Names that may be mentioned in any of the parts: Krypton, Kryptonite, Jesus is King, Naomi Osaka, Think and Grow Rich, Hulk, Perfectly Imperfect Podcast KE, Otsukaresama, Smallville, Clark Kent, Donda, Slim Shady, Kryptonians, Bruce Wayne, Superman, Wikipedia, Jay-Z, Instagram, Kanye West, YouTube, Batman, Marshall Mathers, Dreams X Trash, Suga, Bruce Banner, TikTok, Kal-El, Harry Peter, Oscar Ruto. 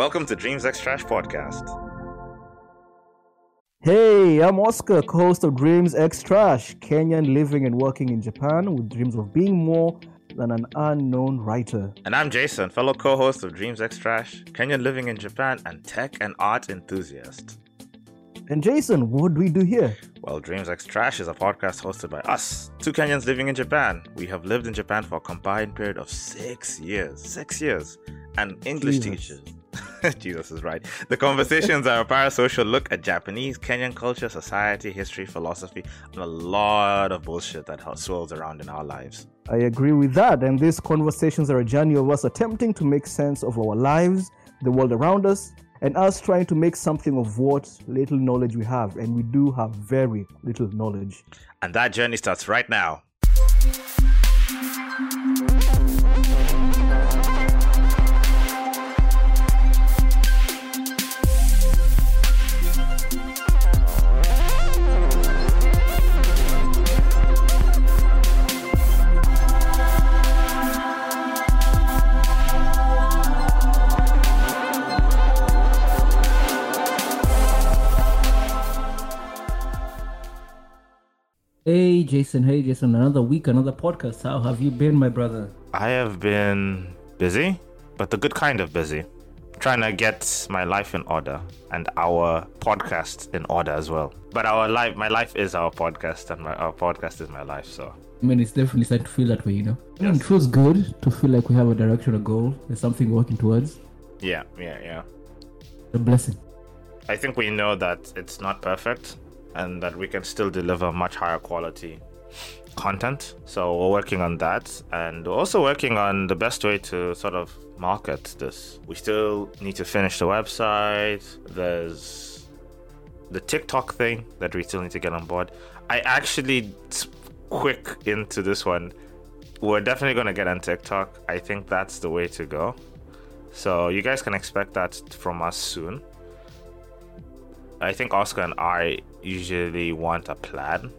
Welcome to Dreams X Trash Podcast. Hey, I'm Oscar, co-host of Dreams X Trash, Kenyan living and working in Japan with dreams of being more than an unknown writer. And I'm Jason, fellow co-host of Dreams X Trash, Kenyan living in Japan and tech and art enthusiast. And Jason, what do we do here? Well, Dreams X Trash is a podcast hosted by us, two Kenyans living in Japan. We have lived in Japan for a combined period of 6 years. 6 years. And English teachers. Jesus is right. The conversations are a parasocial look at Japanese, Kenyan culture, society, history, philosophy, and a lot of bullshit that swirls around in our lives. I agree with that. And these conversations are a journey of us attempting to make sense of our lives, the world around us, and us trying to make something of what little knowledge we have. And we do have very little knowledge. And that journey starts right now. Hey Jason, another week, another podcast. How have you been, my brother? I have been busy, but the good kind of busy. Trying to get my life in order and our podcast in order as well. But my life is our podcast, and our podcast is my life, so. I mean, it's definitely starting to feel that way, you know? Yes. I mean, it feels good to feel like we have a direction, a goal. There's something working towards. Yeah. It's a blessing. I think we know that it's not perfect, and that we can still deliver much higher quality content. So we're working on that, and we're also working on the best way to sort of market this. We still need to finish the website. There's the TikTok thing that we still need to get on board. I actually, quick into this one, we're definitely going to get on TikTok. I think that's the way to go. So you guys can expect that from us soon. I think Oscar and I usually want a plan,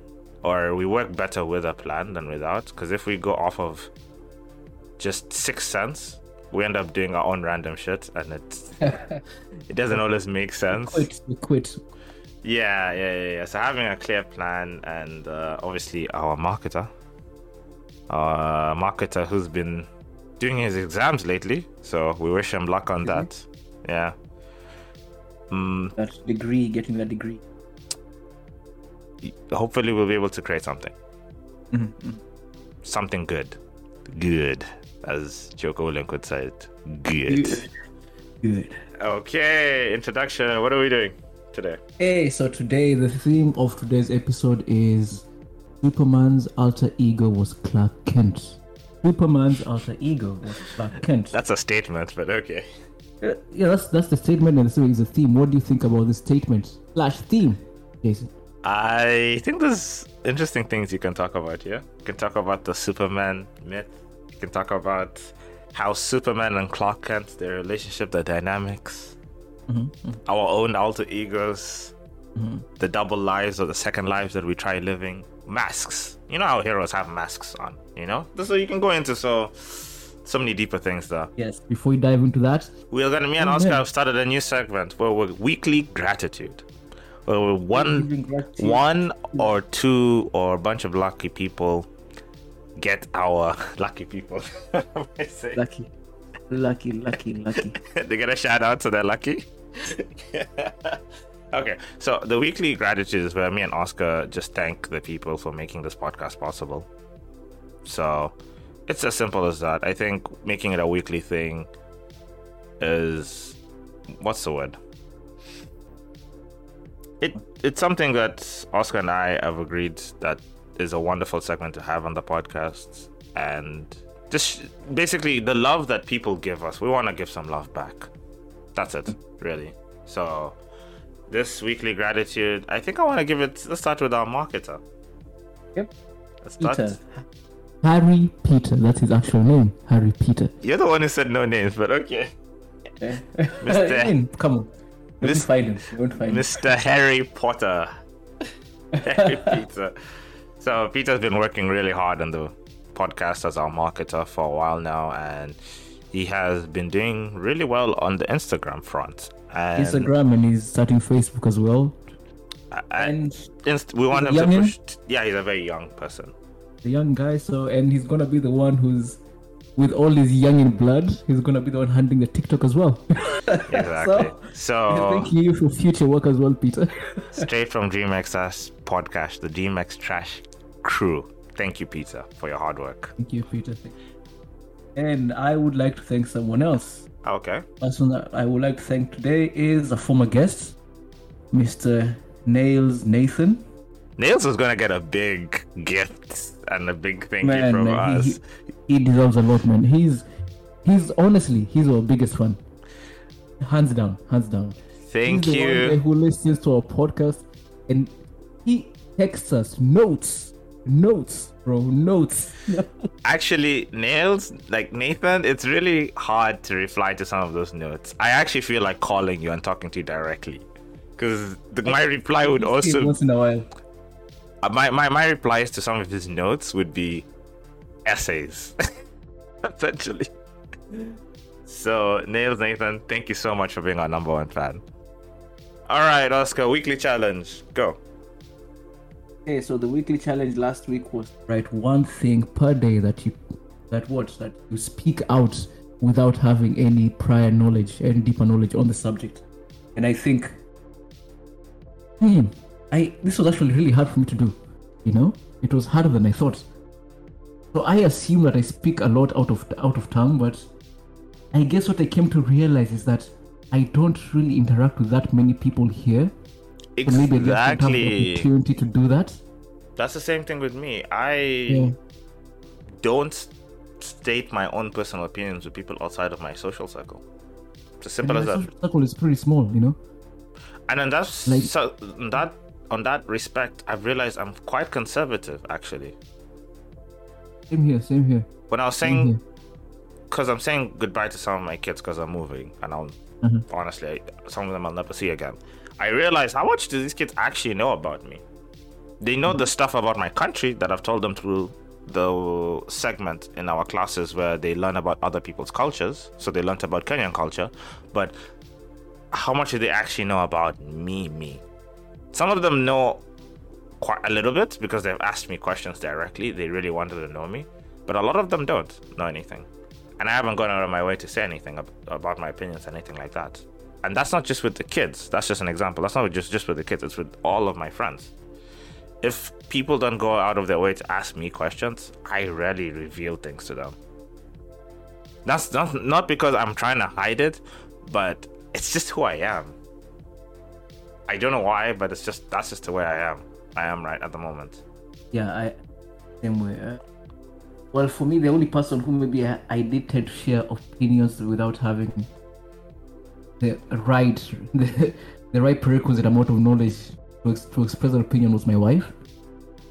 or we work better with a plan than without, because if we go off of just sixth sense, we end up doing our own random shit, and it doesn't always make sense. We quit. Yeah. So having a clear plan, and obviously our marketer who's been doing his exams lately, so we wish him luck on that. Yeah. Getting that degree. Hopefully we'll be able to create something. Mm-hmm. Something good. Good. As Joko Willink would say it. Good. Okay, introduction. What are we doing today? Hey, so today, the theme of today's episode is Superman's alter ego was Clark Kent. Superman's alter ego was Clark Kent. That's a statement, but okay. Yeah, that's the statement, and so is the theme. What do you think about this statement / theme, Jason? I think there's interesting things you can talk about here. You can talk about the Superman myth. You can talk about how Superman and Clark Kent, their relationship, their dynamics, our own alter egos, the double lives or the second lives that we try living, masks. You know how heroes have masks on, you know? So you can go into so many deeper things there. Yes, before we dive into that, me and Oscar have started a new segment where we're weekly gratitude. Where we're one or two or a bunch of lucky people get our lucky people. Lucky. They get a shout out, so they're lucky. Okay, so the weekly gratitude is where me and Oscar just thank the people for making this podcast possible. So it's as simple as that. I think making it a weekly thing is, what's the word? It's something that Oscar and I have agreed that is a wonderful segment to have on the podcast, and just basically the love that people give us. We want to give some love back. That's it, really. So this weekly gratitude, I think I want to give it. Let's start with our marketer. Yep. Let's start. Harry Peter, that's his actual name, Harry Peter. You're the one who said no names, but okay. Mr. Come on. Don't find him. Mr. Harry Potter. Harry Peter. So Peter's been working really hard on the podcast as our marketer for a while now, and he has been doing really well on the Instagram front. And Instagram, and he's starting Facebook as well. We want him to push. Yeah, he's a very young person. The young guy, and he's gonna be the one who's, with all his young in blood, he's gonna be the one handling the TikTok as well. Exactly. So thank you for future work as well, Peter. Straight from Dream X podcast, the Dream X Trash crew. Thank you, Peter, for your hard work. Thank you, Peter. And I would like to thank someone else. Okay. The person that I would like to thank today is a former guest, Mr. Nails Nathan. Nails was gonna get a big gift and a big thank you from us. He deserves a lot, man. He's our biggest fan, hands down. Thank you. He's the one who listens to our podcast, and he texts us notes. Actually, Nails, like Nathan, it's really hard to reply to some of those notes. I actually feel like calling you and talking to you directly, because my reply would also once in a while. My replies to some of his notes would be essays, essentially. So, Nails Nathan, thank you so much for being our number one fan. All right, Oscar, weekly challenge, go. Okay, so the weekly challenge last week was write one thing per day that you speak out without having any prior knowledge and deeper knowledge on the subject. And I think, this was actually really hard for me to do, you know? It was harder than I thought. So I assume that I speak a lot out of tongue, but I guess what I came to realize is that I don't really interact with that many people here. Exactly. So maybe I don't have the opportunity to do that. That's the same thing with me. I don't state my own personal opinions with people outside of my social circle. It's as simple as that. My social circle is pretty small, you know? And then that's like, on that respect, I've realized I'm quite conservative, actually. Same here. When I was saying, because I'm saying goodbye to some of my kids because I'm moving, and I'll honestly, some of them I'll never see again. I realized, how much do these kids actually know about me? They know the stuff about my country that I've told them through the segment in our classes where they learn about other people's cultures. So they learned about Kenyan culture, but how much do they actually know about me? Some of them know quite a little bit because they've asked me questions directly. They really wanted to know me, but a lot of them don't know anything, and I haven't gone out of my way to say anything about my opinions, anything like that. And that's not just with the kids, that's just an example. That's not just with the kids, it's with all of my friends. If people don't go out of their way to ask me questions, I rarely reveal things to them. That's not because I'm trying to hide it, but it's just who I am. I don't know why, but that's just the way I am right at the moment. Yeah, same way. Well, for me, the only person who maybe I did tend to share opinions without having the right prerequisite amount of knowledge to express an opinion was my wife.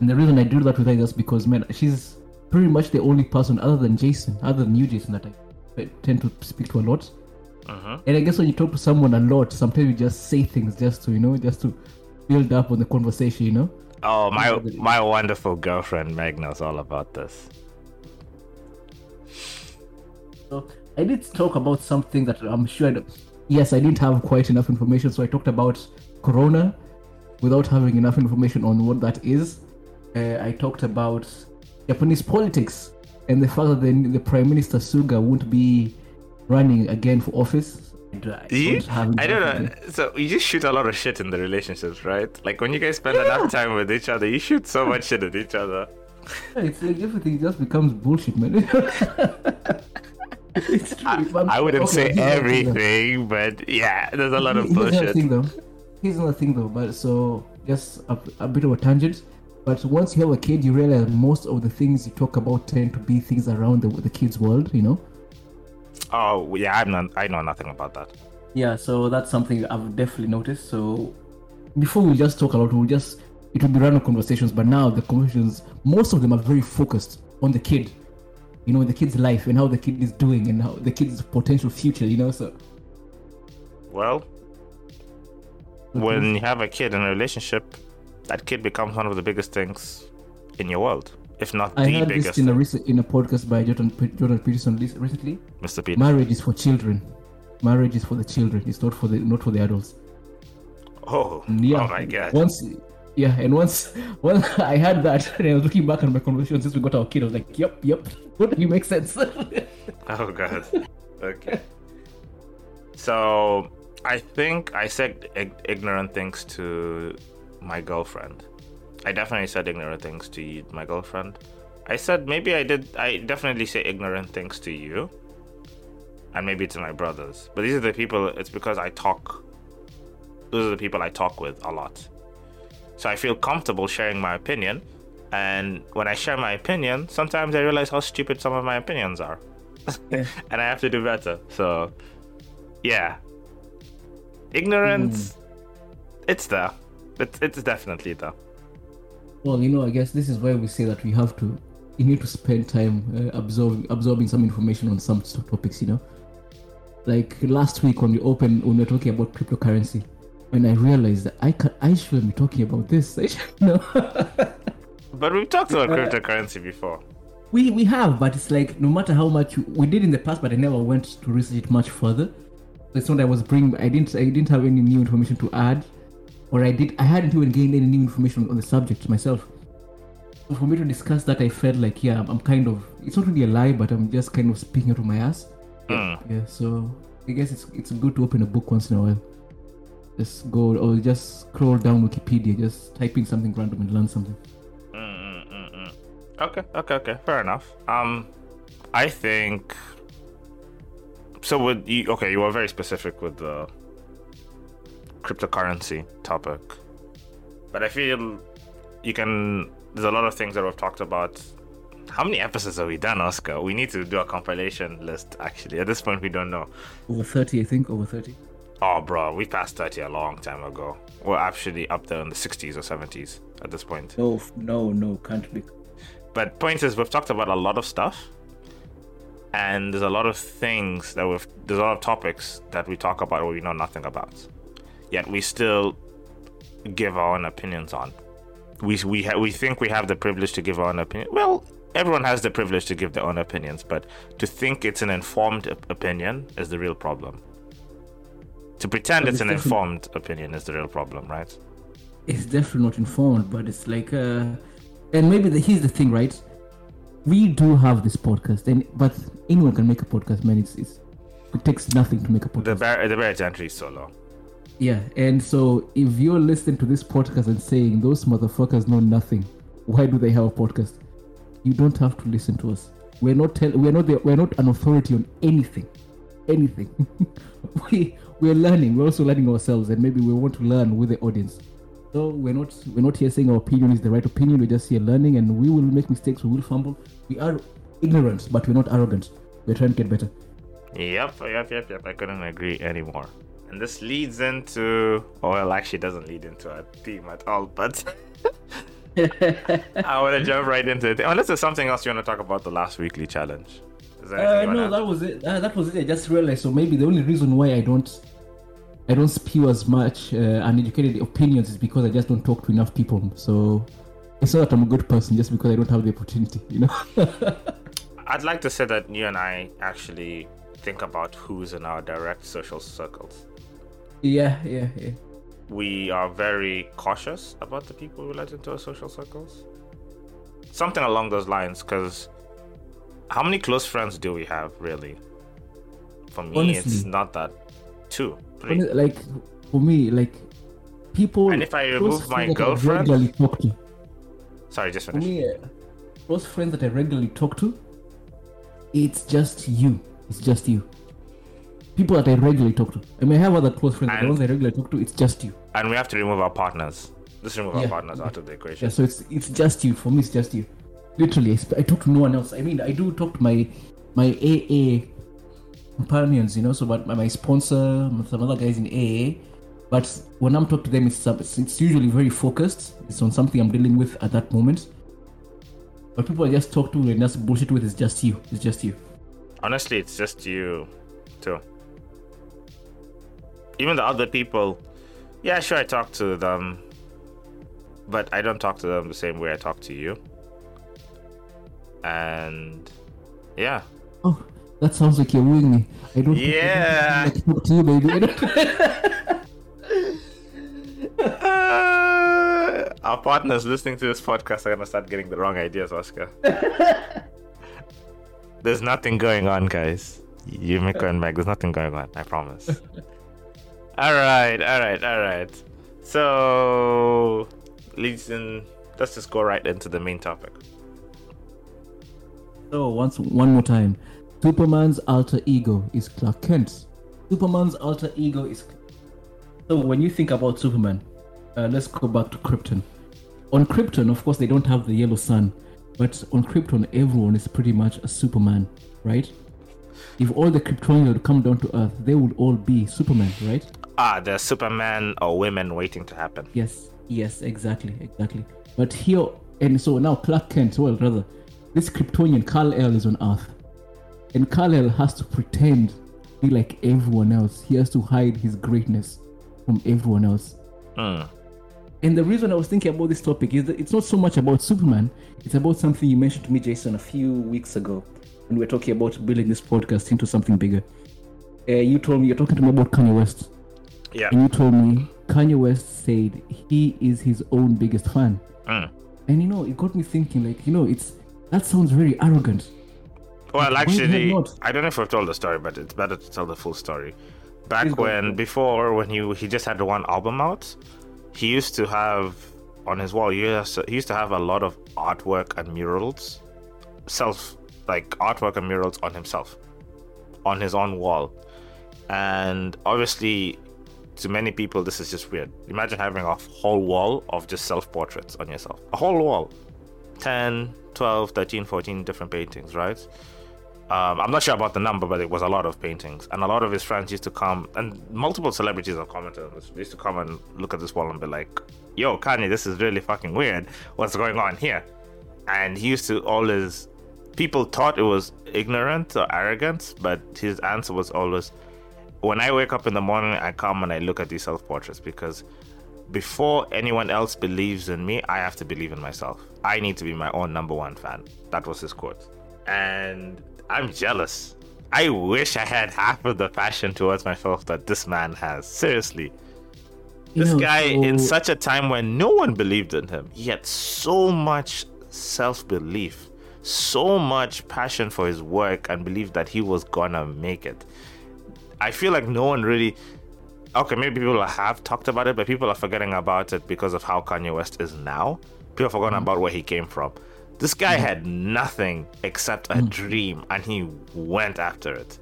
And the reason I do that with her is because, man, she's pretty much the only person other than you, Jason, that I tend to speak to a lot. And I guess when you talk to someone a lot, sometimes you just say things just to build up on the conversation, you know? Oh, my wonderful girlfriend Meg knows all about this. So I did talk about something that I'm sure I didn't have quite enough information, so I talked about Corona without having enough information on what that is. I talked about Japanese politics and the fact that the Prime Minister Suga won't be running again for office. I don't know. So you just shoot a lot of shit in the relationships, right? Like when you guys spend enough time with each other, you shoot so much shit at each other. It's like everything just becomes bullshit, man. I wouldn't say everything, but yeah, there's a lot of bullshit. Here's another thing though, but so just a bit of a tangent. But once you have a kid, you realize most of the things you talk about tend to be things around the kid's world, you know? Oh yeah, I know nothing about that. Yeah, so that's something I've definitely noticed. So before we just talk a lot, it would be random conversations, but now the conversations, most of them are very focused on the kid, you know, the kid's life and how the kid is doing and how the kid's potential future, you know. So well, when you have a kid in a relationship, that kid becomes one of the biggest things in your world, if not the biggest. I heard this in a podcast by Jordan Peterson recently. Mr. Peterson. Marriage is for children. Marriage is for the children. It's not for the adults. Oh, yeah. Oh my God. Once I had that, and I was looking back on my conversation since we got our kid, I was like, yep, totally makes sense. Oh God. Okay. So I think I said ignorant things to my girlfriend. I definitely said ignorant things to you, my girlfriend. I said maybe I did. I definitely say ignorant things to you, and maybe to my brothers. But these are the people. It's because I talk. Those are the people I talk with a lot. So I feel comfortable sharing my opinion, and when I share my opinion, sometimes I realize how stupid some of my opinions are, yeah. And I have to do better. So, yeah, ignorance, it's there. It's definitely there. Well, I guess this is why we say that you need to spend time absorbing some information on some topics. Like last week when we were talking about cryptocurrency, when I realized that I shouldn't be talking about this. But we've talked about cryptocurrency before. We have, but it's like no matter how much we did in the past, but I never went to research it much further. It's not that I was I didn't have any new information to add. Or I hadn't even gained any new information on the subject myself. So for me to discuss that, I felt like, yeah, I'm kind of, it's not really a lie, but I'm just kind of speaking out of my ass. Yeah, so I guess it's good to open a book once in a while. Just go, or just scroll down Wikipedia, just type in something random and learn something. Okay, fair enough. I think, so you were very specific with the cryptocurrency topic, but I feel there's a lot of things that we've talked about. How many episodes have we done, Oscar? We need to do a compilation list, actually. At this point, we don't know. Over 30. Oh bro, we passed 30 a long time ago. We're actually up there in the 60s or 70s at this point. No, can't be. But point is, we've talked about a lot of stuff, and there's a lot of things that there's a lot of topics that we talk about or we know nothing about, yet we still give our own opinions on. We think we have the privilege to give our own opinion. Well, everyone has the privilege to give their own opinions, but to think it's an informed opinion is the real problem. To pretend it's an informed opinion is the real problem, right? It's definitely not informed, but it's like... and maybe here's the thing, right? We do have this podcast, but anyone can make a podcast, man. It takes nothing to make a podcast. The barrier to entry is so low. Yeah, and so if you're listening to this podcast and saying those motherfuckers know nothing, why do they have a podcast? You don't have to listen to us. We're not an authority on anything. We're learning. We're also learning ourselves, and maybe we want to learn with the audience. So we're not here saying our opinion is the right opinion. We're just here learning, and we will make mistakes. We will fumble. We are ignorant, but we're not arrogant. We're trying to get better. Yep. I couldn't agree anymore. And this leads into, doesn't lead into our theme at all, but I want to jump right into it. Unless there's something else you want to talk about the last weekly challenge. That was it. That was it. I just realized. So maybe the only reason why I don't spew as much uneducated opinions is because I just don't talk to enough people. So it's not that I'm a good person, just because I don't have the opportunity, I'd like to say that you and I actually think about who's in our direct social circles. Yeah. We are very cautious about the people we let into our social circles. Something along those lines, because how many close friends do we have, really? For me, honestly, it's not that. 2, 3. Like, for me, like, people... And if I remove my girlfriend... Sorry, just finish. For me, those friends that I regularly talk to, it's just you. People that I regularly talk to. I mean, I have other close friends, but the ones I regularly talk to, it's just you. And we have to remove our partners. Let's remove our partners out of the equation. Yeah, so it's just you. For me, it's just you. Literally, I talk to no one else. I mean, I do talk to my AA companions, so about my sponsor, some other guys in AA. But when I'm talking to them, it's usually very focused. It's on something I'm dealing with at that moment. But people I just talk to and just bullshit with, it's just you. Honestly, it's just you, too. Even the other people, yeah, sure, I talk to them, but I don't talk to them the same way I talk to you. And yeah. Oh, that sounds like you're wooing me. I don't. Yeah. Think I talk to you, baby. Our partners listening to this podcast are gonna start getting the wrong ideas, Oscar. There's nothing going on, guys. You, Miko, and Meg, there's nothing going on. I promise. All right. So, listen, let's just go right into the main topic. So, one more time. Superman's alter ego is Clark Kent. So, when you think about Superman, let's go back to Krypton. On Krypton, of course, they don't have the yellow sun. But on Krypton, everyone is pretty much a Superman, right? If all the Kryptonians would come down to Earth, they would all be Superman, right? The Superman or women waiting to happen. Yes, exactly. But here, and so now Clark Kent, well, rather, this Kryptonian, Kal-El, is on Earth. And Kal-El has to pretend to be like everyone else. He has to hide his greatness from everyone else. And the reason I was thinking about this topic is that it's not so much about Superman, it's about something you mentioned to me, Jason, a few weeks ago. And we're talking about building this podcast into something bigger. You told me, you're talking to me about Kanye West. Yeah. And you told me Kanye West said he is his own biggest fan. And it got me thinking, that sounds very arrogant. Well, like, actually, I don't know if I've told the story, but it's better to tell the full story. Before, when he just had one album out, he used to have on his wall, he used to have a lot of artwork and murals, artwork and murals on himself, on his own wall. And obviously, to many people, this is just weird. Imagine having a whole wall of just self-portraits on yourself. A whole wall. 10, 12, 13, 14 different paintings, right? I'm not sure about the number, but it was a lot of paintings. And a lot of his friends used to come, and multiple celebrities have commented on this, used to come and look at this wall and be like, yo, Kanye, this is really fucking weird. What's going on here? And he used to always... People thought it was ignorant or arrogance, but his answer was always, when I wake up in the morning, I come and I look at these self-portraits, because before anyone else believes in me, I have to believe in myself. I need to be my own number one fan. That was his quote. And I'm jealous. I wish I had half of the passion towards myself that this man has. Seriously. This guy, in such a time when no one believed in him, he had so much self-belief, so much passion for his work, and believed that he was gonna make it. I feel like no one really... Okay, maybe people have talked about it, but people are forgetting about it because of how Kanye West is now. People have forgotten about where he came from. This guy had nothing except a dream, and he went after it.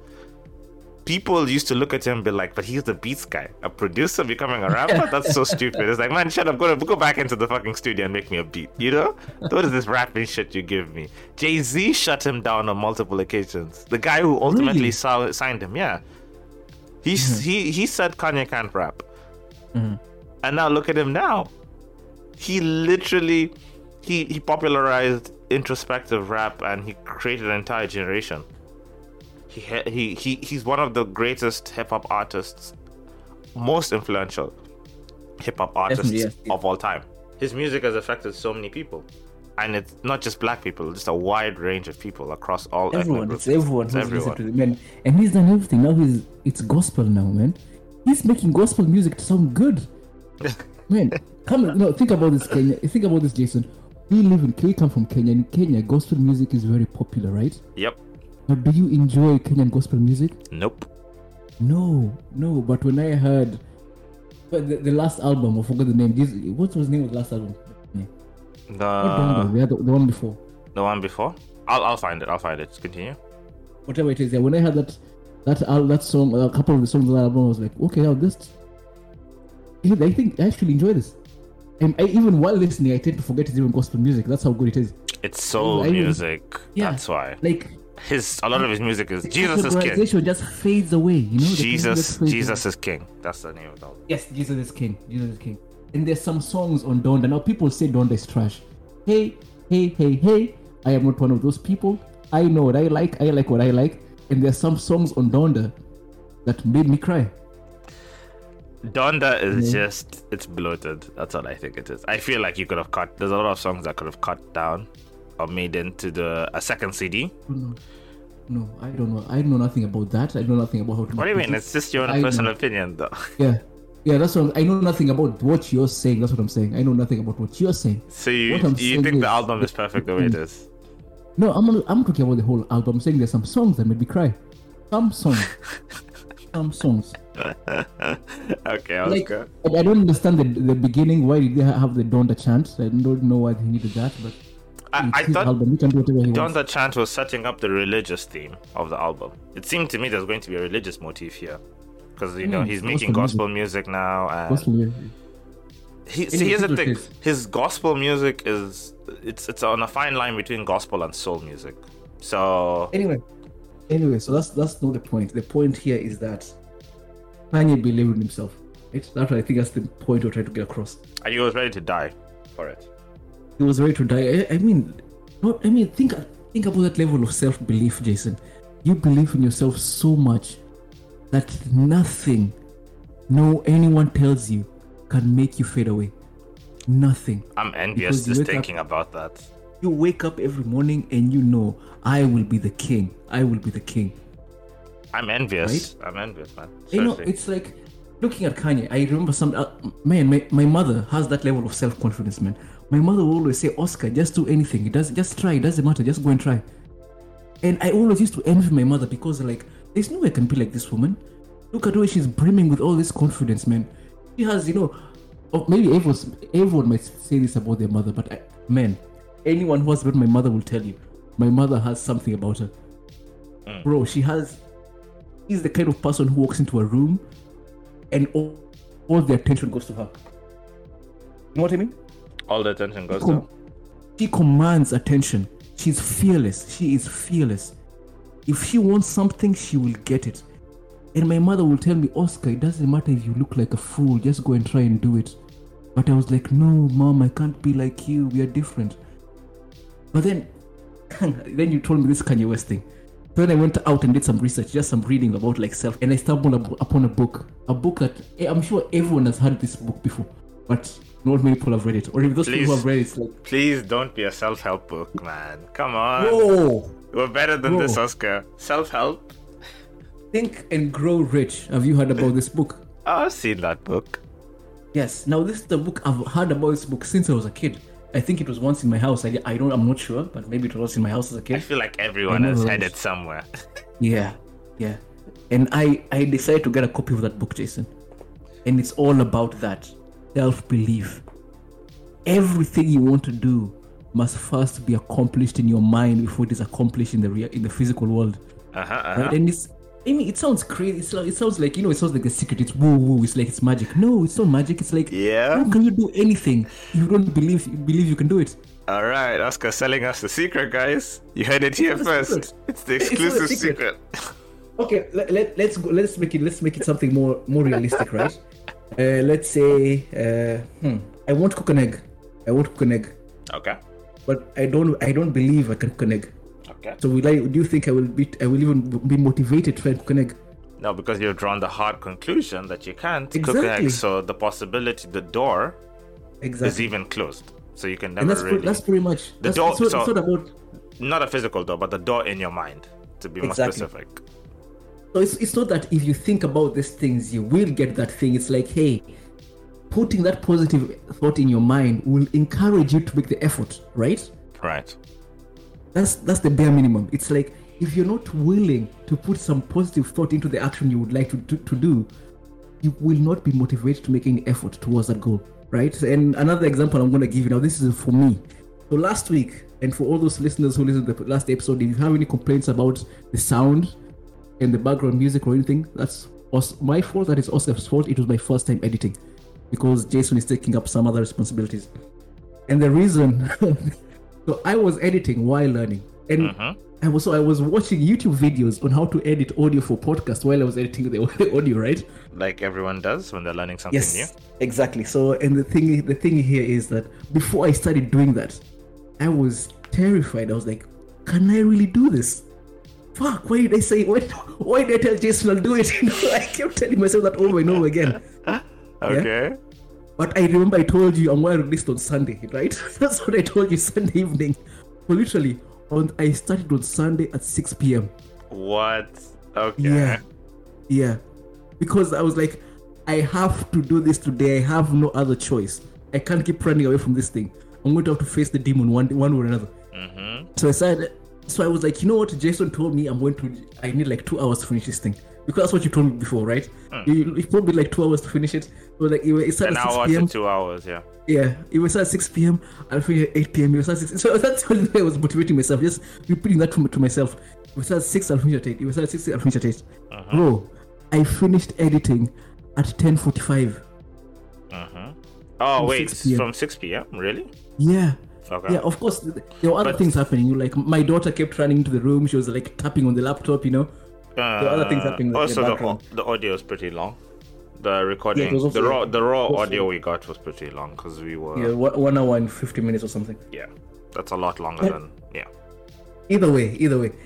People used to look at him and be like, but he's the beats guy. A producer becoming a rapper? That's so stupid. It's like, man, shut up. Go back into the fucking studio and make me a beat, you know? What is this rapping shit you give me? Jay-Z shut him down on multiple occasions. The guy who ultimately signed him, yeah. He said Kanye can't rap. And now look at him now. He literally, he popularized introspective rap, and he created an entire generation. He's one of the greatest hip-hop artists, most influential hip-hop artists of all time. His music has affected so many people, and it's not just black people, just a wide range of people across all everyone. It's everyone who's listening to the man, and he's done everything now. It's gospel now, man. He's making gospel music to sound good, man. Think about this, Kenya. Think about this, Jason. We come from Kenya. In Kenya, gospel music is very popular, right? Yep. But do you enjoy Kenyan gospel music? Nope. No. But when I heard the last album, I forgot the name. What was the name of the last album? Yeah. The one before. The one before? I'll find it. Continue. Whatever it is. Yeah. When I heard that song, a couple of the songs on that album, I was like, okay, I think I actually enjoy this. And even while listening, I tend to forget it's even gospel music. That's how good it is. It's soul music. Yeah, that's why. A lot of his music is Jesus is King. Just fades away, you know. Jesus is King. That's the name of the album. Yes, Jesus is King. And there's some songs on Donda. Now people say Donda is trash. Hey! I am not one of those people. I know what I like. I like what I like. And there's some songs on Donda that made me cry. Donda is it's bloated. That's all I think it is. I feel like there's a lot of songs that could have cut down. are made into a second CD? No, I don't know. I know nothing about that. I know nothing about how to. What do you mean? It's just your own personal opinion, though. Yeah, that's what I know nothing about what you're saying. That's what I'm saying. I know nothing about what you're saying. So you think the album is perfect the way it is? No, I'm talking about the whole album. I'm saying there's some songs that made me cry. Some songs. Okay, I'll go. I don't understand the beginning. Why did they have the Donda chant? I don't know why they needed that, but I thought Donda chant was setting up the religious theme of the album. It seemed to me there's going to be a religious motif here, because he's making gospel music now, and here's the thing: his gospel music is it's on a fine line between gospel and soul music. So anyway, so that's not the point. The point here is that Kanye believed in himself. That's what I think. That's the point we're trying to get across. And he was ready to die for it. He was ready to die. I mean, think about that level of self-belief, Jason. You believe in yourself so much that nothing, no anyone tells you, can make you fade away. Nothing. I'm envious just thinking about that. You wake up every morning and you know, I will be the king. I will be the king. I'm envious. Right? I'm envious, man. Seriously. You know, it's like looking at Kanye. I remember my mother has that level of self-confidence, man. My mother will always say, Oscar, just do anything. Just try. It doesn't matter. Just go and try. And I always used to envy my mother because, like, there's no way I can be like this woman. Look at the way she's brimming with all this confidence, man. She has, maybe everyone might say this about their mother, but anyone who has met my mother will tell you, my mother has something about her. Bro, she's the kind of person who walks into a room and all the attention goes to her. You know what I mean? All the attention goes to her. She commands attention. She's fearless. She is fearless. If she wants something, she will get it. And my mother will tell me, Oscar, it doesn't matter if you look like a fool. Just go and try and do it. But I was like, no, Mom, I can't be like you. We are different. But then you told me this Kanye West thing. So then I went out and did some research, just some reading about like self. And I stumbled upon a book that I'm sure everyone has heard this book before. But not many people have read it. Or if those people have read it, it's like... Please don't be a self-help book, man. Come on. Whoa. We're better than this, Oscar. Self-help. Think and Grow Rich. Have you heard about this book? I've seen that book. Yes. Now, this is the book. I've heard about this book since I was a kid. I think it was once in my house. I'm not sure, but maybe it was in my house as a kid. I feel like everyone has had it somewhere. Yeah. And I decided to get a copy of that book, Jason. And it's all about that. Self-belief. Everything you want to do must first be accomplished in your mind before it is accomplished in the physical world. Right? And it sounds crazy. It sounds like a secret. It's woo-woo. It's like it's magic. No, it's not magic. It's like, how can you do anything if you don't believe you can do it? All right, Oscar selling us the secret, guys. You heard it here first. It's the exclusive secret. Okay, let's go. Let's make it something more realistic, right? Let's say I won't cook an egg. Okay. But I don't believe I can cook an egg. Okay. So do you think I will even be motivated to cook an egg? No, because you've drawn the hard conclusion that you can't cook an egg. So the possibility, the door, is even closed. So you can never that's pretty much the door. So about... not a physical door, but the door in your mind, to be more specific. So it's not that if you think about these things, you will get that thing. It's like, hey, putting that positive thought in your mind will encourage you to make the effort, right? Right. That's the bare minimum. It's like, if you're not willing to put some positive thought into the action you would like to do, you will not be motivated to make any effort towards that goal, right? And another example I'm going to give you now, this is for me. So last week, and for all those listeners who listened to the last episode, if you have any complaints about the sound and the background music or anything, that's my fault. That is Oscar's fault. It was my first time editing because Jason is taking up some other responsibilities. And the reason... So I was editing while learning, and I was watching YouTube videos on how to edit audio for podcasts while I was editing the audio, right? Like everyone does when they're learning something new. Yes, exactly. So, and the thing here is that before I started doing that, I was terrified. I was like, "Can I really do this? Fuck! Why did I say? Why did I tell Jason I'll do it?" I kept telling myself that over and over again. Okay. Yeah? But I remember I told you I'm going to release on Sunday, right? That's what I told you Sunday evening. But literally, I started on Sunday at 6 p.m. What? Okay. Yeah. Because I was like, I have to do this today. I have no other choice. I can't keep running away from this thing. I'm going to have to face the demon one way or another. Mm-hmm. So I was like, you know what? Jason told me I need like 2 hours to finish this thing. Because that's what you told me before, right? It probably like 2 hours to finish it. So like, it started at 6 p.m. 2 hours, yeah. Yeah, it was at 6 p.m. I'll finish at 8 p.m. It was at 6. So that's how I was motivating myself, just repeating that to myself. It was at 6, I'll finish at 8. It was at 6, I'll finish at 8. Uh-huh. Bro, I finished editing at 10:45. Uh-huh. Oh, wait, from 6 p.m.? Really? Yeah. Okay. Yeah, of course, there were other things happening. Like, my daughter kept running into the room. She was, like, tapping on the laptop, you know. There were other things happening. Also, the audio is pretty long. The recording, yeah, the raw audio we got was pretty long because we were... Yeah, 1 hour and 50 minutes or something. Yeah, that's a lot longer than... Yeah. Either way.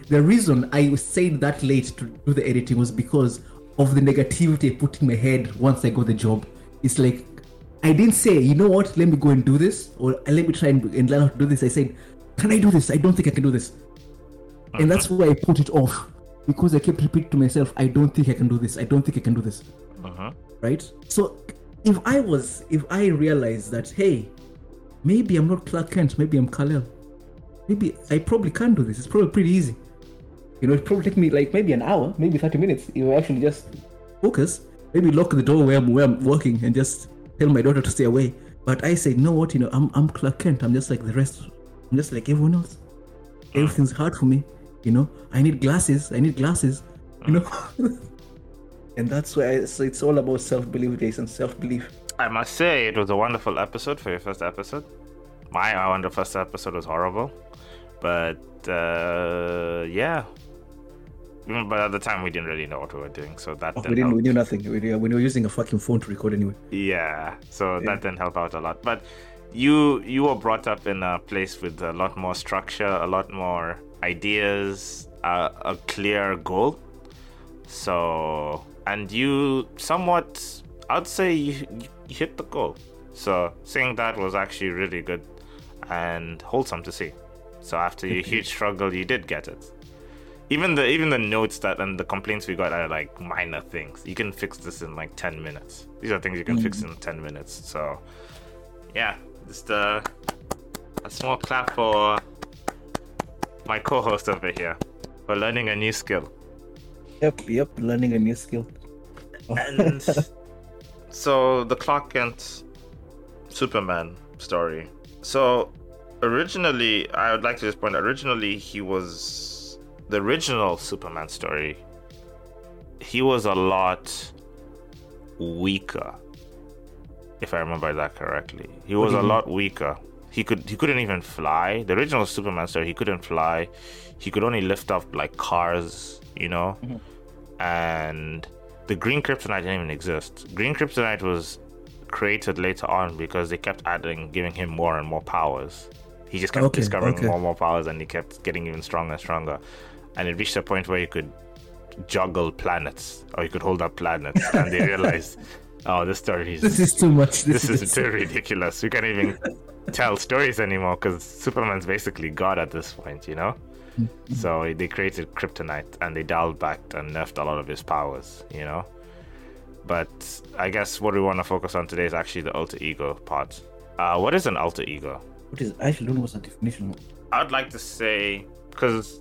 The reason I stayed that late to do the editing was because of the negativity I put in my head once I got the job. It's like... I didn't say, you know what, let me go and do this, or let me try and learn how to do this. I said, can I do this? I don't think I can do this. Uh-huh. And that's why I put it off, because I kept repeating to myself, I don't think I can do this. Uh-huh. Right? So if I realized that, hey, maybe I'm not Clark Kent, maybe I'm Kal-El. Maybe I probably can do this. It's probably pretty easy. You know, it probably take me like maybe an hour, maybe 30 minutes. You actually just focus, maybe lock the door where I'm working and just tell my daughter to stay away. But I say, no, what, you know, I'm Clark Kent. I'm just like the rest. I'm just like everyone else. Everything's hard for me, you know. I need glasses, you know. And that's why so it's all about self-belief, Jason, self-belief. I must say it was a wonderful episode for your first episode. Our first episode was horrible. But, yeah. But at the time, we didn't really know what we were doing, so that didn't help. We knew nothing. We were using a fucking phone to record anyway. Yeah, so that didn't help out a lot. But you were brought up in a place with a lot more structure, a lot more ideas, a clear goal. So, and you somewhat, I'd say you hit the goal. So seeing that was actually really good and wholesome to see. So after your huge struggle, you did get it. Even the notes and the complaints we got are like minor things. You can fix this in like 10 minutes. These are things you can fix in 10 minutes. So, yeah, just a small clap for my co-host over here for learning a new skill. Yep, learning a new skill. And so the Clark Kent Superman story. So originally, I would like to just point out, the original Superman story, he was a lot weaker, if I remember that correctly. He was a lot weaker. He couldn't even fly. The original Superman story, he couldn't fly. He could only lift up like cars, you know. Mm-hmm. And the green kryptonite didn't even exist. Green kryptonite was created later on because they kept giving him more and more powers. He just kept discovering more and more powers, and he kept getting even stronger and stronger. And it reached a point where you could juggle planets, or you could hold up planets, and they realized, oh, this is too much. This is too ridiculous. We can't even tell stories anymore because Superman's basically God at this point, you know. Mm-hmm. So they created Kryptonite, and they dialed back and nerfed a lot of his powers, you know. But I guess what we want to focus on today is actually the alter ego part. What is an alter ego? I actually don't know what's the definition. I'd like to say, because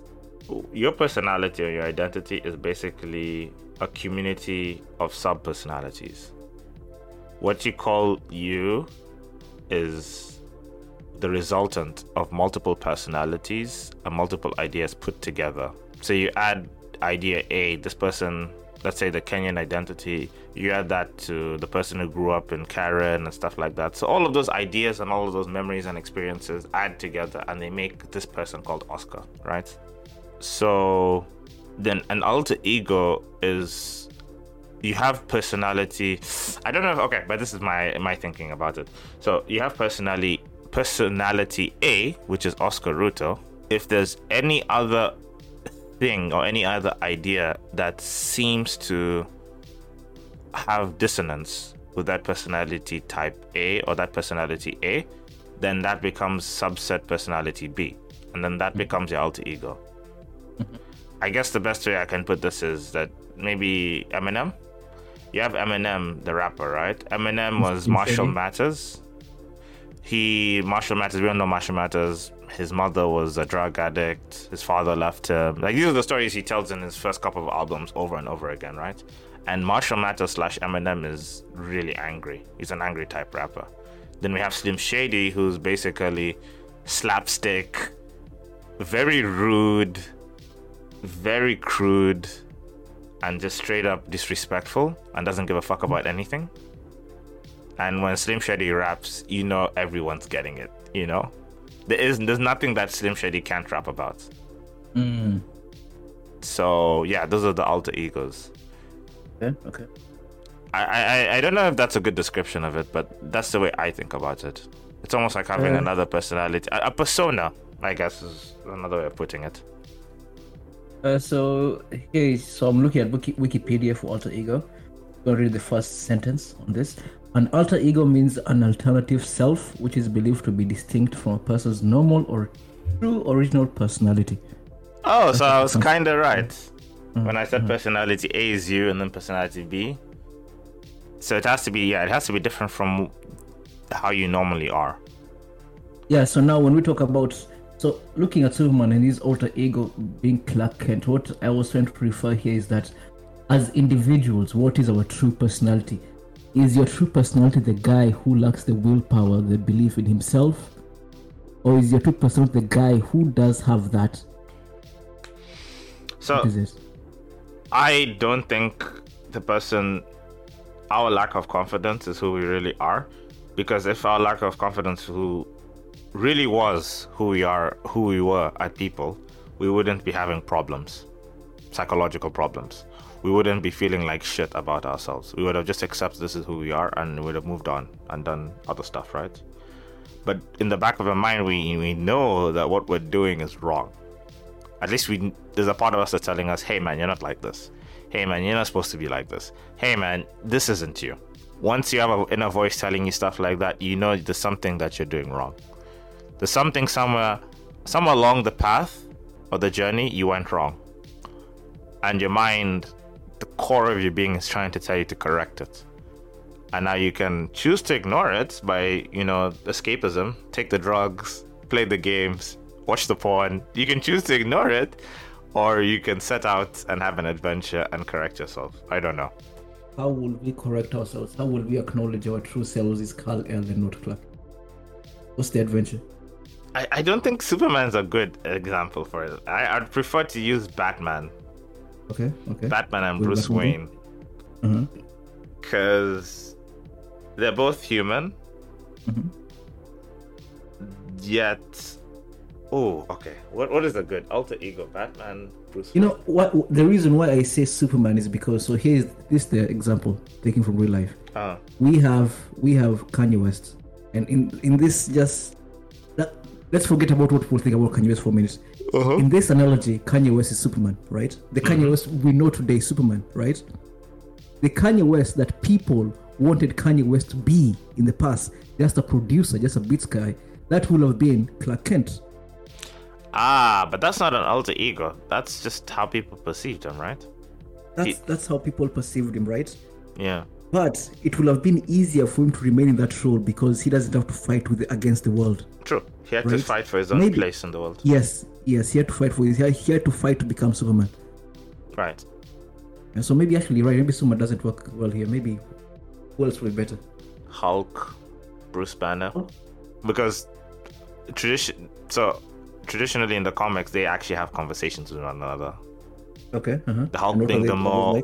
your personality or your identity is basically a community of sub-personalities. What you call you is the resultant of multiple personalities and multiple ideas put together. So you add idea A, this person, let's say the Kenyan identity, you add that to the person who grew up in Karen and stuff like that. So all of those ideas and all of those memories and experiences add together and they make this person called Oscar, right? So then an alter ego is, you have personality. I don't know if, okay, but this is my thinking about it. So you have personality A, which is Oscar Ruto. If there's any other thing or any other idea that seems to have dissonance with that personality type A or that personality A, then that becomes subset personality B. and then that becomes your alter ego. I guess the best way I can put this is that maybe Eminem. You have Eminem, the rapper, right? Eminem was Marshall Mathers. Marshall Mathers, we all know Marshall Mathers. His mother was a drug addict. His father left him. Like, these are the stories he tells in his first couple of albums over and over again, right? And Marshall Mathers / Eminem is really angry. He's an angry type rapper. Then we have Slim Shady, who's basically slapstick, very rude, very crude, and just straight up disrespectful and doesn't give a fuck about anything. And when Slim Shady raps, you know everyone's getting it, you know? There's nothing that Slim Shady can't rap about. Mm. So yeah, those are the alter egos. Okay. I don't know if that's a good description of it, but that's the way I think about it. It's almost like having another personality, a persona, I guess, is another way of putting it. So I'm looking at Wikipedia for alter ego. I'm going to read the first sentence on this. An alter ego means an alternative self, which is believed to be distinct from a person's normal or true original personality. Oh, so I was kind of right. Mm-hmm. When I said personality A is you and then personality B. So it has to be, different from how you normally are. Yeah, so now when we talk about, so looking at Superman and his alter ego being Clark Kent, what I was trying to refer here is that as individuals, what is our true personality? Is your true personality the guy who lacks the willpower, the belief in himself? Or is your true personality the guy who does have that? So, I don't think our lack of confidence is who we really are. Because if our lack of confidence who really was who we were at people, we wouldn't be having problems, psychological problems. We wouldn't be feeling like shit about ourselves. We would have just accepted this is who we are and we would have moved on and done other stuff, right? But in the back of our mind, we know that what we're doing is wrong. At least there's a part of us that's telling us, hey man, you're not like this. Hey man, you're not supposed to be like this. Hey man, this isn't you. Once you have an inner voice telling you stuff like that, you know there's something that you're doing wrong. There's something somewhere along the path or the journey you went wrong. And your mind, the core of your being, is trying to tell you to correct it. And now you can choose to ignore it by, escapism, take the drugs, play the games, watch the porn. You can choose to ignore it, or you can set out and have an adventure and correct yourself. I don't know. How will we correct ourselves? How will we acknowledge our true selves is Kal-El and not Clark? What's the adventure? I don't think Superman's a good example for it. I'd prefer to use Batman. Okay. Batman and Bruce Wayne. Because they're both human. Mm-hmm. Yet... Oh, okay. What is a good alter ego? Batman, Bruce Wayne. You know, what the reason why I say Superman is because... So here's the example, taken from real life. We have Kanye West. And in this just... Let's forget about what people think about Kanye West for a minute. Uh-huh. In this analogy, Kanye West is Superman, right? The Kanye West we know today is Superman, right? The Kanye West that people wanted Kanye West to be in the past, just a producer, just a beats guy, that would have been Clark Kent. Ah, but that's not an alter ego. That's just how people perceived him, right? That's how people perceived him, right? Yeah. But it would have been easier for him to remain in that role because he doesn't have to fight against the world. True. He had to fight for his own place in the world. Yes. He had to fight to become Superman. Right. And so maybe actually, right, maybe Superman doesn't work well here. Maybe who else would be better? Hulk, Bruce Banner. Oh. Because traditionally in the comics, they actually have conversations with one another. Okay. Uh-huh. The Hulk being the more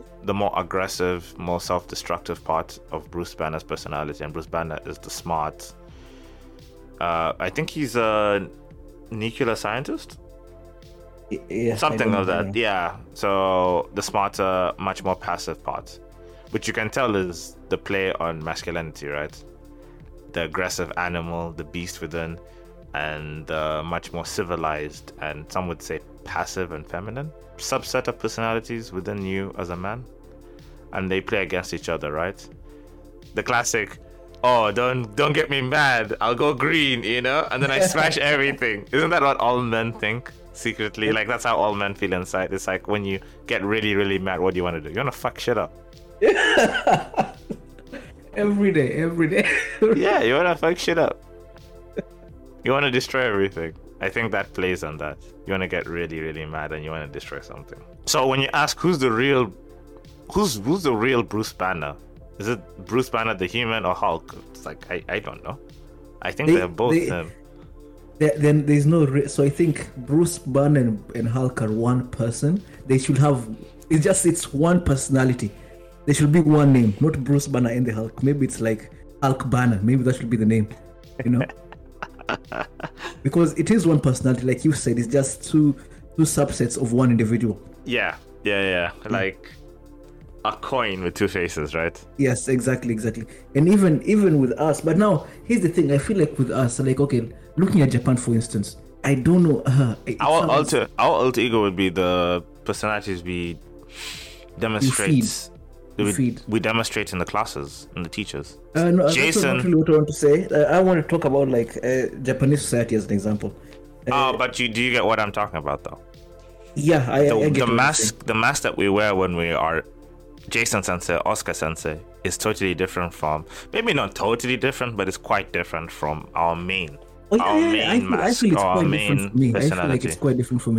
aggressive, more self-destructive part of Bruce Banner's personality, and Bruce Banner is the smart. I think he's a nuclear scientist. Yeah, something of that. Yeah. So the smarter, much more passive part, which you can tell is the play on masculinity, right? The aggressive animal, the beast within, and much more civilized, and some would say passive and feminine subset of personalities within you as a man, and they play against each other, right? The classic oh, don't get me mad, I'll go green, you know, and then I smash everything. Isn't that what all men think secretly? Like, that's how all men feel inside. It's like, when you get really, really mad, what do you want to do? You want to fuck shit up. Every day. Yeah, you want to fuck shit up. You want to destroy everything. I think that plays on that. You want to get really, really mad and you want to destroy something. So when you ask who's the real Bruce Banner? Is it Bruce Banner the human or Hulk? It's like, I don't know. I think they're both them. Then there's no... So I think Bruce Banner and Hulk are one person. They should have... It's one personality. There should be one name, not Bruce Banner and the Hulk. Maybe it's like Hulk Banner. Maybe that should be the name, you know? Because it is one personality, like you said. It's just two subsets of one individual. Yeah. Like a coin with two faces, right? Yes, exactly. And even with us. But now here's the thing. I feel like with us, like, okay, looking at Japan, for instance, I don't know. Our alter ego would be the personalities we demonstrate. We demonstrate in the classes and the teachers. No, Jason, that's not really what I want to say. I want to talk about like Japanese society as an example. But do you get what I'm talking about though? Yeah, I get the mask. The mask that we wear when we are Jason Sensei, Oscar Sensei, is totally different from, maybe not totally different, but it's quite different from our main. Oh, yeah, our main mask, our main personality. I feel like it's quite different for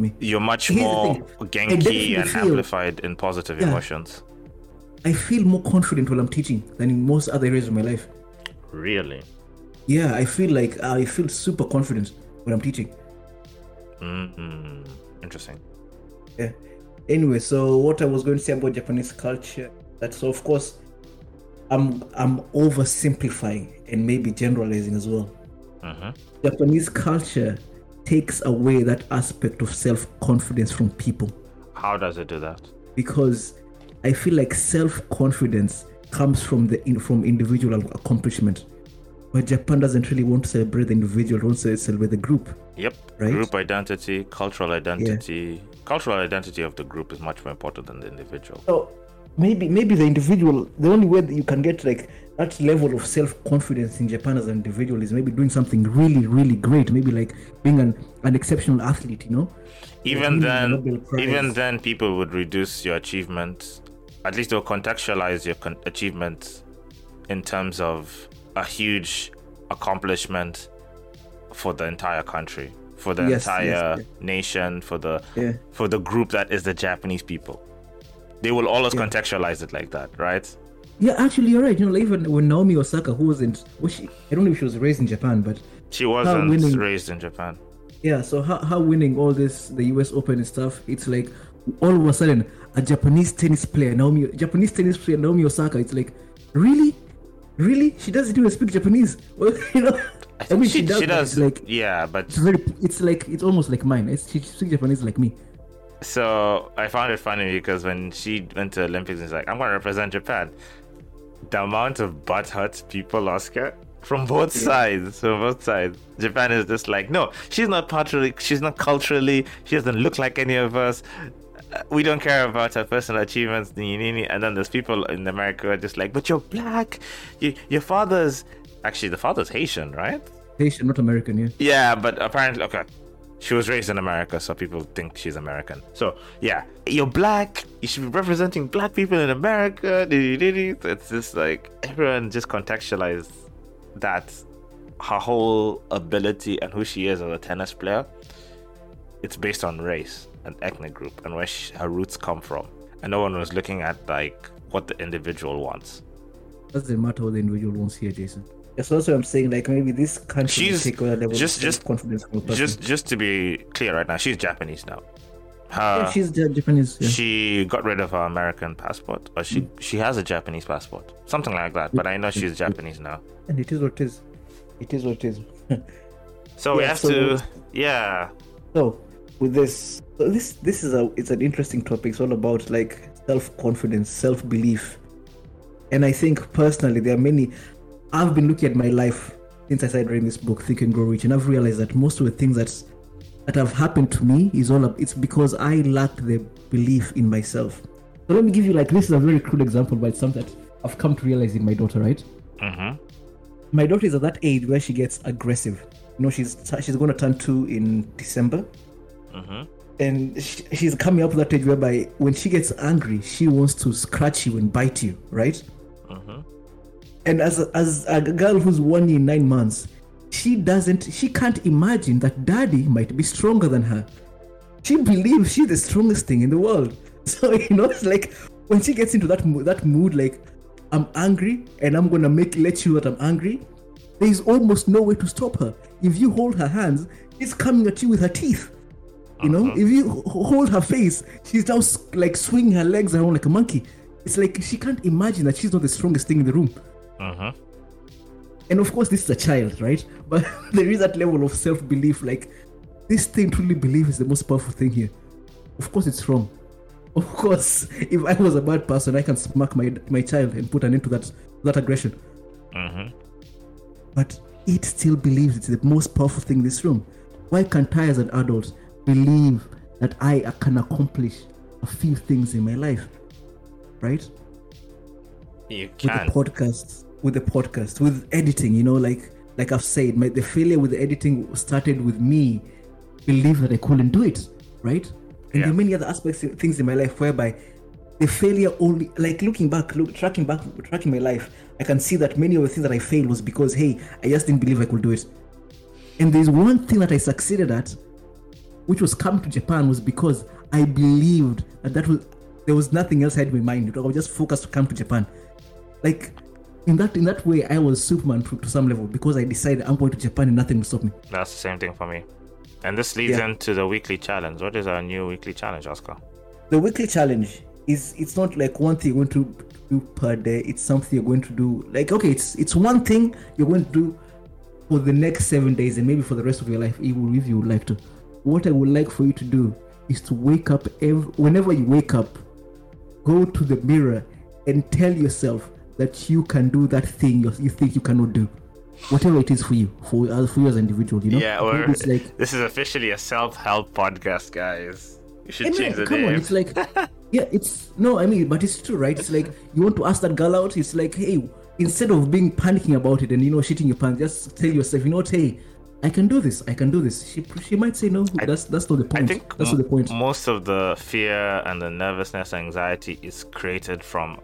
me. You're much more Genki and amplified in positive emotions. I feel more confident while I'm teaching than in most other areas of my life. Really? Yeah, I feel like I feel super confident when I'm teaching. Mm-hmm. Interesting. Yeah. Anyway, so what I was going to say about Japanese culture, that so of course I'm oversimplifying and maybe generalizing as well. Uh-huh. Japanese culture takes away that aspect of self-confidence from people. How does it do that? Because I feel like self-confidence comes from individual accomplishment, but Japan doesn't really want to celebrate the individual, wants to celebrate the group. Yep, right? Group identity, cultural identity. Yeah. Cultural identity of the group is much more important than the individual. So maybe the individual, the only way that you can get like that level of self-confidence in Japan as an individual is maybe doing something really, really great. Maybe like being an exceptional athlete, you know? Even then, people would reduce your achievements. At least they'll contextualize your achievements in terms of a huge accomplishment for the entire country, for the entire nation, for the group that is the Japanese people. They will always contextualize it like that, right? Yeah, actually, you're right. You know, like even when Naomi Osaka, I don't know if she was raised in Japan, but she wasn't raised in Japan. Yeah, so her winning all this, the US Open and stuff, it's like all of a sudden a Japanese tennis player Naomi Osaka. It's like, really, she doesn't even speak Japanese. Well, you know, I mean, she does. Like, yeah, but it's almost like mine. She speaks Japanese like me. So I found it funny because when she went to Olympics, it's like, I'm gonna represent Japan. The amount of butthurt people, Oscar, from both sides. Japan is just like, no, she's not culturally, she doesn't look like any of us. We don't care about her personal achievements. And then there's people in America who are just like, but you're black. Your father's actually, the father's Haitian, right? Haitian, not American, yeah. Yeah, but apparently, okay. She was raised in America, so people think she's American. So, yeah, you're black. You should be representing black people in America. It's just like everyone just contextualized that her whole ability and who she is as a tennis player. It's based on race and ethnic group and where her roots come from. And no one was looking at like what the individual wants. Doesn't matter what the individual wants here, Jason. That's also I'm saying, like, maybe this country will take over level of confidence from a person. Just to be clear right now, she's Japanese now. She's Japanese. Yeah. She got rid of her American passport, or she has a Japanese passport, something like that. But I know she's Japanese now. And it is what it is. So So with this, this is an interesting topic. It's all about like self-confidence, self-belief, and I think personally there are many. I've been looking at my life since I started reading this book, Think and Grow Rich, and I've realized that most of the things that have happened to me it's because I lack the belief in myself. So let me give you, like, this is a very crude example, but it's something that I've come to realize in my daughter, right? Mm-hmm. My daughter is at that age where she gets aggressive. You know, she's going to turn 2 in December. Mm-hmm. And she's coming up to that age whereby when she gets angry, she wants to scratch you and bite you, right? Mm-hmm. And as a girl who's 1 year, 9 months, she can't imagine that daddy might be stronger than her. She believes she's the strongest thing in the world. So, you know, it's like when she gets into that mood, like, I'm angry and I'm going to let you know that I'm angry, there's almost no way to stop her. If you hold her hands, she's coming at you with her teeth. You know, if you hold her face, she's now like swinging her legs around like a monkey. It's like she can't imagine that she's not the strongest thing in the room. Uh-huh. And of course, this is a child, right? But there is that level of self-belief, like, this thing truly believe is the most powerful thing here. Of course, it's wrong. Of course, if I was a bad person, I can smack my child and put an end to that aggression. Uh-huh. But it still believes it's the most powerful thing in this room. Why can't I, as an adult, believe that I can accomplish a few things in my life, right? You can. With the podcast, with editing, you know, like I've said, the failure with the editing started with me believing that I couldn't do it, right? And there are many other aspects of things in my life whereby the failure only, like tracking my life, I can see that many of the things that I failed was because, hey, I just didn't believe I could do it. And there's one thing that I succeeded at, which was coming to Japan, was because I believed there was nothing else I had in my mind. I was just focused to come to Japan. Like, in that way, I was Superman to some level, because I decided I'm going to Japan and nothing will stop me. That's the same thing for me. And this leads into the weekly challenge. What is our new weekly challenge, Oscar? The weekly challenge is, it's not like one thing you're going to do per day. It's something you're going to do. Like, okay, it's one thing you're going to do for the next 7 days and maybe for the rest of your life, even if you would like to. What I would like for you to do is to wake up, whenever you wake up, go to the mirror and tell yourself that you can do that thing you think you cannot do. Whatever it is for you as an individual, you know? Yeah, or it's like, this is officially a self-help podcast, guys. You should change the name. It's like, but it's true, right? It's like, you want to ask that girl out, it's like, hey, instead of panicking about it and, you know, shitting your pants, just tell yourself, you know what, hey, I can do this. She might say no. That's not the point. I think that's not the point. Most of the fear and the nervousness and anxiety is created from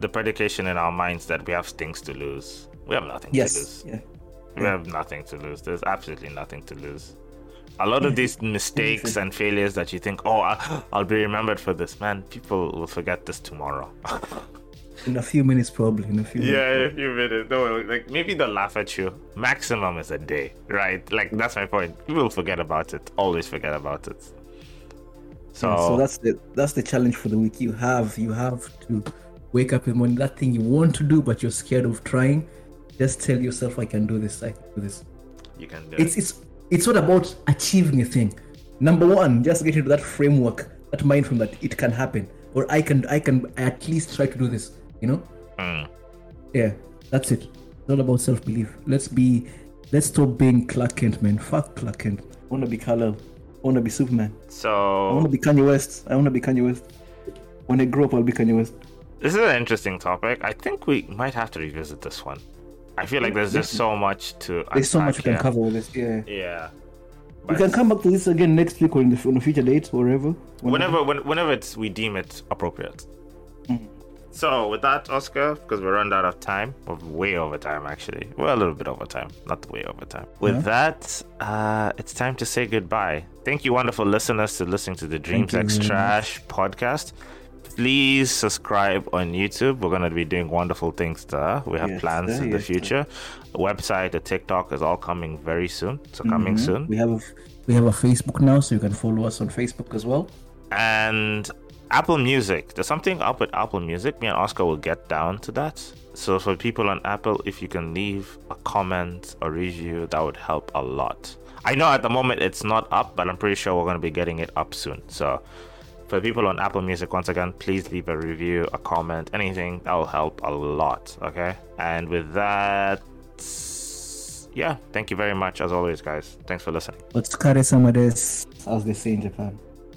the predication in our minds that we have things to lose. We have nothing to lose. Yeah. We have nothing to lose. There's absolutely nothing to lose. A lot of these mistakes and failures that you think, oh, I'll be remembered for this. Man, people will forget this tomorrow. In a few minutes. No, like, maybe they'll laugh at you. Maximum is a day, right? Like, that's my point. People forget about it. Always forget about it. So, that's the challenge for the week. You have to wake up in the morning. That thing you want to do, but you're scared of trying. Just tell yourself, I can do this. I can do this. You can do it. It's not about achieving a thing. Number one, just get into that framework, that mind frame that it can happen, or I can at least try to do this. You know? Yeah, that's it. It's not about self-belief. Let's stop being Clark Kent, man. Fuck Clark Kent. I want to be Kal-El. I want to be Superman. So I want to be Kanye West. When I grow up, I'll be Kanye West. This is an interesting topic. I think we might have to revisit this one. I feel like there's just so much to... There's so much we can cover with this, Yeah. We can come back to this again next week or on a future date, wherever. Whenever we deem it appropriate. Mm-hmm. So, with that, Oscar, because we're run out of time, we're way over time, actually. We're a little bit over time, not way over time. With that, it's time to say goodbye. Thank you, wonderful listeners, for listening to the Dreams X Trash podcast. Please subscribe on YouTube. We're going to be doing wonderful things there. We have plans in the future. The website, the TikTok is all coming very soon. So, coming soon. We have a Facebook now, so you can follow us on Facebook as well. And Apple Music. There's something up with Apple Music. Me and Oscar will get down to that. So for people on Apple, if you can leave a comment or review, that would help a lot. I know at the moment it's not up, but I'm pretty sure we're going to be getting it up soon. So for people on Apple Music, once again, please leave a review, a comment, anything. That will help a lot, okay? And with that, thank you very much as always, guys. Thanks for listening. Otsukaresama desu, as they say in Japan.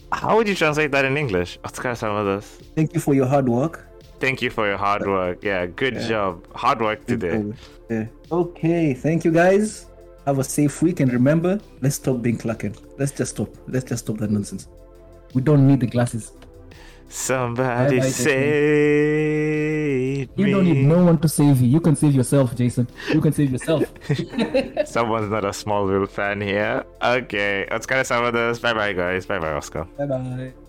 How would you translate that in English? Thank you for your hard work. Thank you for your hard work. Yeah, good job. Hard work today. Yeah. Okay, thank you guys. Have a safe week, and remember, let's stop being Clark Kent. Let's just stop. Let's just stop that nonsense. We don't need the glasses. Somebody save me. You don't need no one to save you. You can save yourself, Jason. You can save yourself. Someone's not a Smallville fan here. Okay, let's get some of this. Bye bye, guys. Bye bye, Oscar. Bye bye.